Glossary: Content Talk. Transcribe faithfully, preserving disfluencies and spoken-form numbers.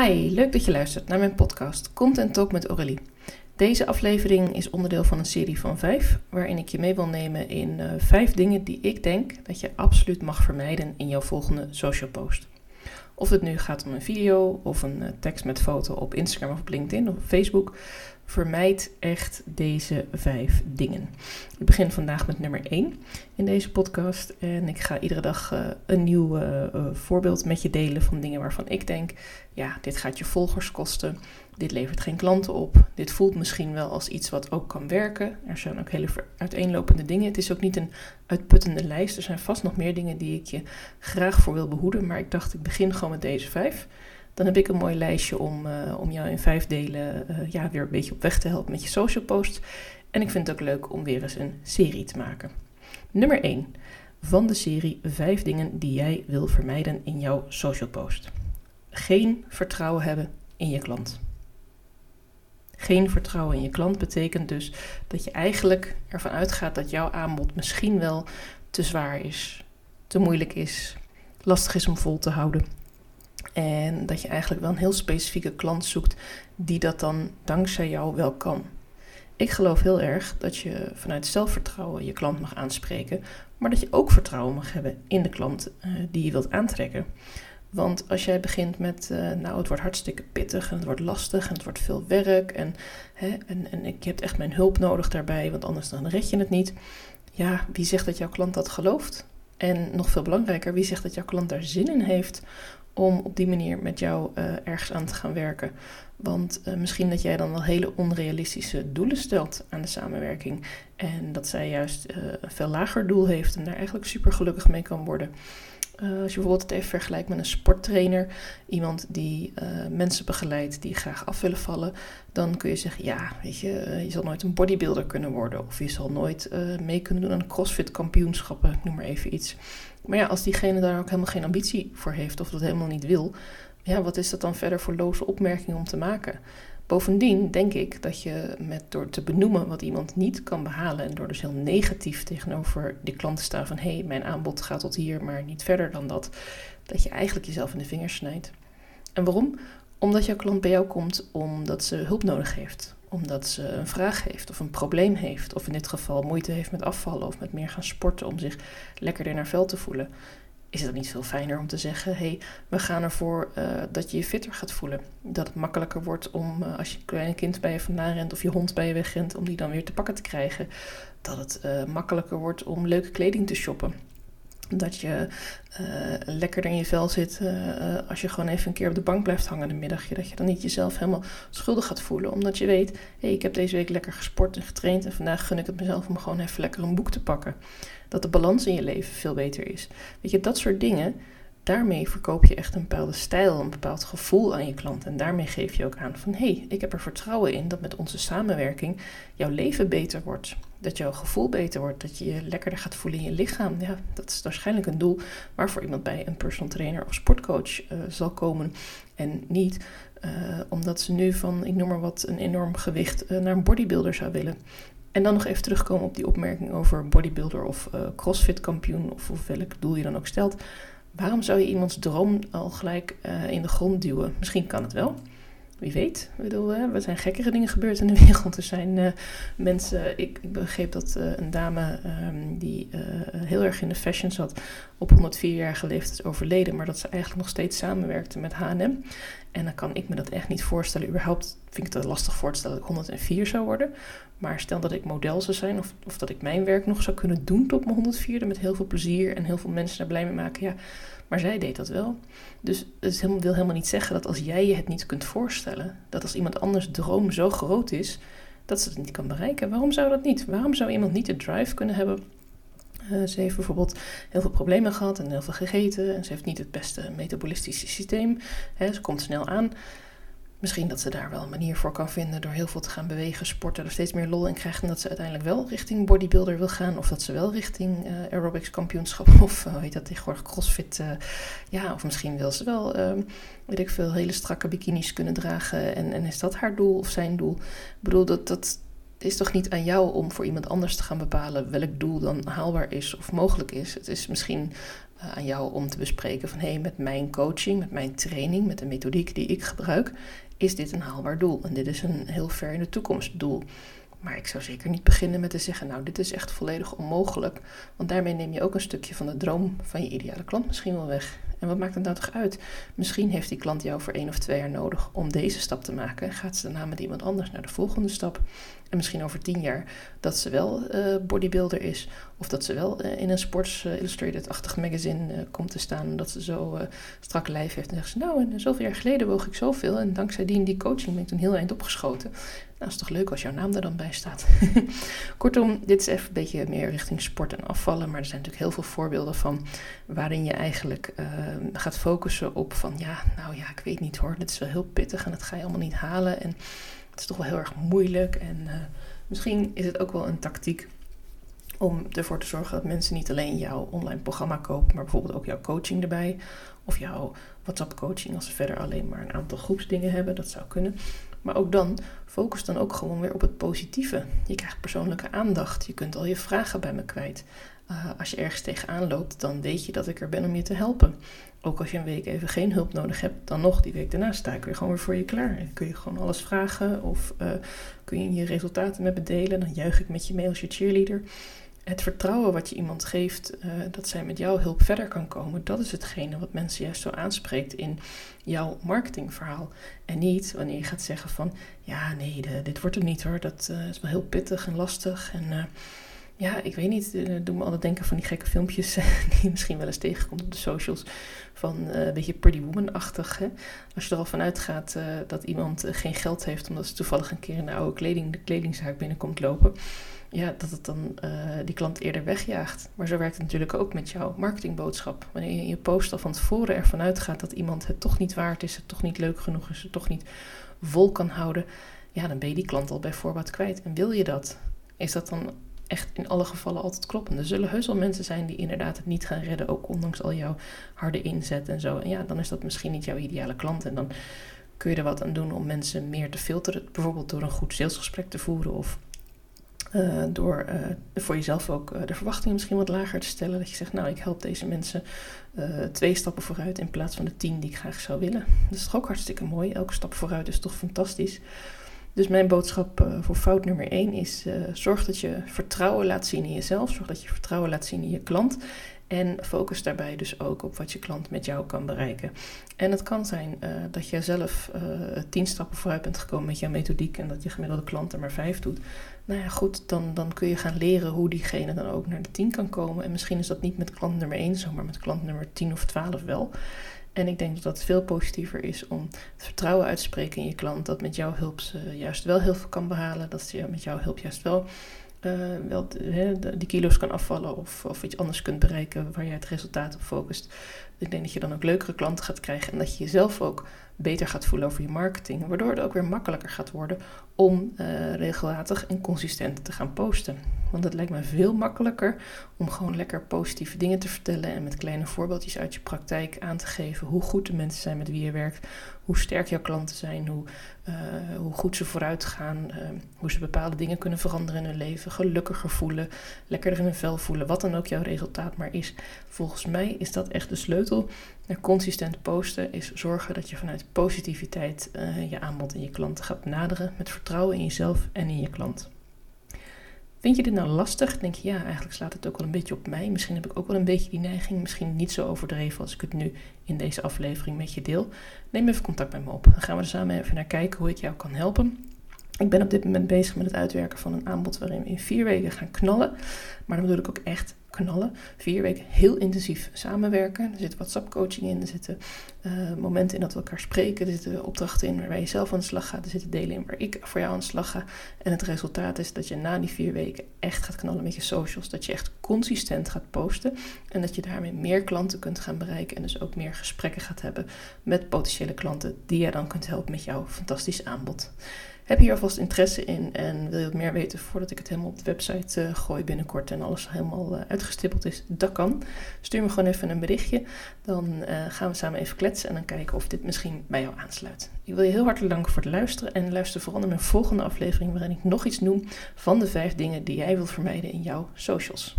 Hi, leuk dat je luistert naar mijn podcast Content Talk met Aurélie. Deze aflevering is onderdeel van een serie van vijf, waarin ik je mee wil nemen in uh, vijf dingen die ik denk dat je absoluut mag vermijden in jouw volgende social post. Of het nu gaat om een video of een uh, tekst met foto op Instagram of op LinkedIn of Facebook, vermijd echt deze vijf dingen. Ik begin vandaag met nummer één in deze podcast en ik ga iedere dag uh, een nieuw uh, uh, voorbeeld met je delen van dingen waarvan ik denk, ja, dit gaat je volgers kosten, dit levert geen klanten op, dit voelt misschien wel als iets wat ook kan werken. Er zijn ook hele uiteenlopende dingen. Het is ook niet een uitputtende lijst, er zijn vast nog meer dingen die ik je graag voor wil behoeden, maar ik dacht ik begin gewoon met deze vijf. Dan heb ik een mooi lijstje om, uh, om jou in vijf delen uh, ja, weer een beetje op weg te helpen met je social posts. En ik vind het ook leuk om weer eens een serie te maken. Nummer één van de serie vijf dingen die jij wil vermijden in jouw social post. Geen vertrouwen hebben in je klant. Geen vertrouwen in je klant betekent dus dat je eigenlijk ervan uitgaat dat jouw aanbod misschien wel te zwaar is, te moeilijk is, lastig is om vol te houden. En dat je eigenlijk wel een heel specifieke klant zoekt die dat dan dankzij jou wel kan. Ik geloof heel erg dat je vanuit zelfvertrouwen je klant mag aanspreken, maar dat je ook vertrouwen mag hebben in de klant uh, die je wilt aantrekken. Want als jij begint met, uh, nou het wordt hartstikke pittig en het wordt lastig en het wordt veel werk en, hè, en, en ik heb echt mijn hulp nodig daarbij, want anders dan red je het niet. Ja, wie zegt dat jouw klant dat gelooft? En nog veel belangrijker, wie zegt dat jouw klant daar zin in heeft om op die manier met jou uh, ergens aan te gaan werken. Want uh, misschien dat jij dan wel hele onrealistische doelen stelt aan de samenwerking. En dat zij juist uh, een veel lager doel heeft en daar eigenlijk super gelukkig mee kan worden. Uh, als je bijvoorbeeld het even vergelijkt met een sporttrainer, iemand die uh, mensen begeleidt die graag af willen vallen, dan kun je zeggen, ja, weet je, uh, je zal nooit een bodybuilder kunnen worden. Of je zal nooit uh, mee kunnen doen aan CrossFit kampioenschappen, noem maar even iets. Maar ja, als diegene daar ook helemaal geen ambitie voor heeft of dat helemaal niet wil, ja, wat is dat dan verder voor loze opmerking om te maken? Bovendien denk ik dat je met door te benoemen wat iemand niet kan behalen en door dus heel negatief tegenover de klant te staan van hé, hey, mijn aanbod gaat tot hier, maar niet verder dan dat, dat je eigenlijk jezelf in de vingers snijdt. En waarom? Omdat jouw klant bij jou komt omdat ze hulp nodig heeft, omdat ze een vraag heeft of een probleem heeft, of in dit geval moeite heeft met afvallen of met meer gaan sporten om zich lekkerder naar vel te voelen. Is het dan niet veel fijner om te zeggen, hé, hey, we gaan ervoor uh, dat je je fitter gaat voelen. Dat het makkelijker wordt om, uh, als je een kleine kind bij je vandaan rent of je hond bij je wegrent, om die dan weer te pakken te krijgen. Dat het uh, makkelijker wordt om leuke kleding te shoppen. Dat je uh, lekkerder in je vel zit uh, als je gewoon even een keer op de bank blijft hangen in de middagje. Dat je dan niet jezelf helemaal schuldig gaat voelen. Omdat je weet, hé, hey, ik heb deze week lekker gesport en getraind en vandaag gun ik het mezelf om gewoon even lekker een boek te pakken. Dat de balans in je leven veel beter is. Weet je, dat soort dingen, daarmee verkoop je echt een bepaalde stijl, een bepaald gevoel aan je klant. En daarmee geef je ook aan van, hé, hey, ik heb er vertrouwen in dat met onze samenwerking jouw leven beter wordt. Dat jouw gevoel beter wordt, dat je je lekkerder gaat voelen in je lichaam. Ja, dat is waarschijnlijk een doel waarvoor iemand bij een personal trainer of sportcoach uh, zal komen. En niet uh, omdat ze nu van, ik noem maar wat, een enorm gewicht uh, naar een bodybuilder zou willen. En dan nog even terugkomen op die opmerking over bodybuilder of uh, crossfit kampioen of, of welk doel je dan ook stelt. Waarom zou je iemands droom al gelijk uh, in de grond duwen? Misschien kan het wel. Wie weet, ik bedoel, uh, er zijn gekkere dingen gebeurd in de wereld. Er zijn uh, mensen, ik, ik begreep dat uh, een dame um, die uh, heel erg in de fashion zat, op honderdvierjarige leeftijd is overleden, maar dat ze eigenlijk nog steeds samenwerkte met H en M. En dan kan ik me dat echt niet voorstellen. Überhaupt vind ik het lastig voor te stellen dat ik honderdvier zou worden. Maar stel dat ik model zou zijn of, of dat ik mijn werk nog zou kunnen doen tot mijn honderdvierde met heel veel plezier en heel veel mensen daar blij mee maken. Ja, maar zij deed dat wel. Dus het helemaal, wil helemaal niet zeggen dat als jij je het niet kunt voorstellen, dat als iemand anders droom zo groot is, dat ze het niet kan bereiken. Waarom zou dat niet? Waarom zou iemand niet de drive kunnen hebben? Uh, ze heeft bijvoorbeeld heel veel problemen gehad en heel veel gegeten. En ze heeft niet het beste metabolistische systeem. Hè, ze komt snel aan. Misschien dat ze daar wel een manier voor kan vinden door heel veel te gaan bewegen, sporten, er steeds meer lol in krijgt. En dat ze uiteindelijk wel richting bodybuilder wil gaan. Of dat ze wel richting uh, aerobics kampioenschap of uh, hoe heet dat tegenwoordig, crossfit. Uh, ja, of misschien wil ze wel, uh, weet ik veel, hele strakke bikinis kunnen dragen. En, en is dat haar doel of zijn doel? Ik bedoel, dat... dat Het is toch niet aan jou om voor iemand anders te gaan bepalen welk doel dan haalbaar is of mogelijk is. Het is misschien uh, aan jou om te bespreken van hé, hey, met mijn coaching, met mijn training, met de methodiek die ik gebruik, is dit een haalbaar doel. En dit is een heel ver in de toekomst doel. Maar ik zou zeker niet beginnen met te zeggen, nou, dit is echt volledig onmogelijk. Want daarmee neem je ook een stukje van de droom van je ideale klant misschien wel weg. En wat maakt het nou toch uit? Misschien heeft die klant jou voor één of twee jaar nodig om deze stap te maken. En gaat ze daarna met iemand anders naar de volgende stap. En misschien over tien jaar dat ze wel uh, bodybuilder is. Of dat ze wel uh, in een Sports uh, Illustrated-achtig magazine uh, komt te staan. Omdat ze zo uh, strak lijf heeft. En zegt ze, nou, en zoveel jaar geleden woog ik zoveel. En dankzij die en die coaching ben ik toen heel eind opgeschoten. Nou, is toch leuk als jouw naam er dan bij staat. Kortom, dit is even een beetje meer richting sport en afvallen. Maar er zijn natuurlijk heel veel voorbeelden van waarin je eigenlijk uh, gaat focussen op van ja, nou ja, ik weet niet hoor. Dit is wel heel pittig en dat ga je allemaal niet halen. En het is toch wel heel erg moeilijk. En uh, misschien is het ook wel een tactiek om ervoor te zorgen dat mensen niet alleen jouw online programma kopen, maar bijvoorbeeld ook jouw coaching erbij. Of jouw WhatsApp coaching als ze verder alleen maar een aantal groepsdingen hebben. Dat zou kunnen. Maar ook dan, focus dan ook gewoon weer op het positieve. Je krijgt persoonlijke aandacht. Je kunt al je vragen bij me kwijt. Uh, als je ergens tegenaan loopt, dan weet je dat ik er ben om je te helpen. Ook als je een week even geen hulp nodig hebt, dan nog die week daarna sta ik weer gewoon weer voor je klaar. En kun je gewoon alles vragen of uh, kun je je resultaten met me delen. Dan juich ik met je mee als je cheerleader. Het vertrouwen wat je iemand geeft, uh, dat zij met jouw hulp verder kan komen, dat is hetgene wat mensen juist zo aanspreekt in jouw marketingverhaal. En niet wanneer je gaat zeggen van, ja nee, de, dit wordt het niet hoor, dat uh, is wel heel pittig en lastig. En uh, ja, ik weet niet, uh, doe me altijd denken van die gekke filmpjes die je misschien wel eens tegenkomt op de socials, van uh, een beetje Pretty Woman-achtig. Hè? Als je er al van uitgaat uh, dat iemand uh, geen geld heeft omdat ze toevallig een keer in de oude kleding, de kledingzaak binnenkomt lopen. Ja, dat het dan uh, die klant eerder wegjaagt. Maar zo werkt het natuurlijk ook met jouw marketingboodschap. Wanneer je in je post al van tevoren ervan uitgaat dat iemand het toch niet waard is, het toch niet leuk genoeg is, het toch niet vol kan houden, ja, dan ben je die klant al bij voorbaat kwijt. En wil je dat? Is dat dan echt in alle gevallen altijd kloppend? Er zullen heus wel mensen zijn die inderdaad het niet gaan redden, ook ondanks al jouw harde inzet en zo. En ja, dan is dat misschien niet jouw ideale klant en dan kun je er wat aan doen om mensen meer te filteren. Bijvoorbeeld door een goed salesgesprek te voeren of Uh, door uh, voor jezelf ook uh, de verwachtingen misschien wat lager te stellen. Dat je zegt, nou, ik help deze mensen uh, twee stappen vooruit in plaats van de tien die ik graag zou willen. Dat is toch ook hartstikke mooi. Elke stap vooruit is toch fantastisch. Dus mijn boodschap uh, voor fout nummer één is, uh, zorg dat je vertrouwen laat zien in jezelf. Zorg dat je vertrouwen laat zien in je klant. En focus daarbij dus ook op wat je klant met jou kan bereiken. En het kan zijn uh, dat jij zelf uh, tien stappen vooruit bent gekomen met jouw methodiek en dat je gemiddelde klant er maar vijf doet. Nou ja, goed, dan, dan kun je gaan leren hoe diegene dan ook naar de tien kan komen. En misschien is dat niet met klant nummer één zo, maar met klant nummer tien of twaalf wel. En ik denk dat dat veel positiever is om het vertrouwen uit te spreken in je klant, dat met jouw hulp ze juist wel heel veel kan behalen, dat ze met jouw hulp juist wel... Uh, wel de, de, die kilo's kan afvallen of, of iets anders kunt bereiken waar jij het resultaat op focust. Ik denk dat je dan ook leukere klanten gaat krijgen en dat je jezelf ook beter gaat voelen over je marketing, waardoor het ook weer makkelijker gaat worden om uh, regelmatig en consistent te gaan posten. Want het lijkt me veel makkelijker om gewoon lekker positieve dingen te vertellen en met kleine voorbeeldjes uit je praktijk aan te geven hoe goed de mensen zijn met wie je werkt, hoe sterk jouw klanten zijn, hoe, uh, hoe goed ze vooruit gaan, uh, hoe ze bepaalde dingen kunnen veranderen in hun leven, gelukkiger voelen, lekkerder in hun vel voelen, wat dan ook jouw resultaat maar is. Volgens mij is dat echt de sleutel naar consistent posten, is zorgen dat je vanuit positiviteit uh, je aanbod en je klanten gaat benaderen met vertrouwen in jezelf en in je klant. Vind je dit nou lastig? Denk je, ja, eigenlijk slaat het ook wel een beetje op mij. Misschien heb ik ook wel een beetje die neiging. Misschien niet zo overdreven als ik het nu in deze aflevering met je deel. Neem even contact met me op. Dan gaan we er samen even naar kijken hoe ik jou kan helpen. Ik ben op dit moment bezig met het uitwerken van een aanbod waarin we in vier weken gaan knallen. Maar dan bedoel ik ook echt knallen. Vier weken heel intensief samenwerken. Er zit WhatsApp-coaching in. Er zitten uh, momenten in dat we elkaar spreken. Er zitten opdrachten in waarbij je zelf aan de slag gaat. Er zitten delen in waar ik voor jou aan de slag ga. En het resultaat is dat je na die vier weken echt gaat knallen met je socials. Dat je echt consistent gaat posten. En dat je daarmee meer klanten kunt gaan bereiken. En dus ook meer gesprekken gaat hebben met potentiële klanten die je dan kunt helpen met jouw fantastisch aanbod. heb hier alvast interesse in en wil je wat meer weten voordat ik het helemaal op de website uh, gooi binnenkort en alles helemaal uh, uitgestippeld is, dat kan. Stuur me gewoon even een berichtje, dan uh, gaan we samen even kletsen en dan kijken of dit misschien bij jou aansluit. Ik wil je heel hartelijk danken voor het luisteren en luister vooral naar mijn volgende aflevering waarin ik nog iets noem van de vijf dingen die jij wilt vermijden in jouw socials.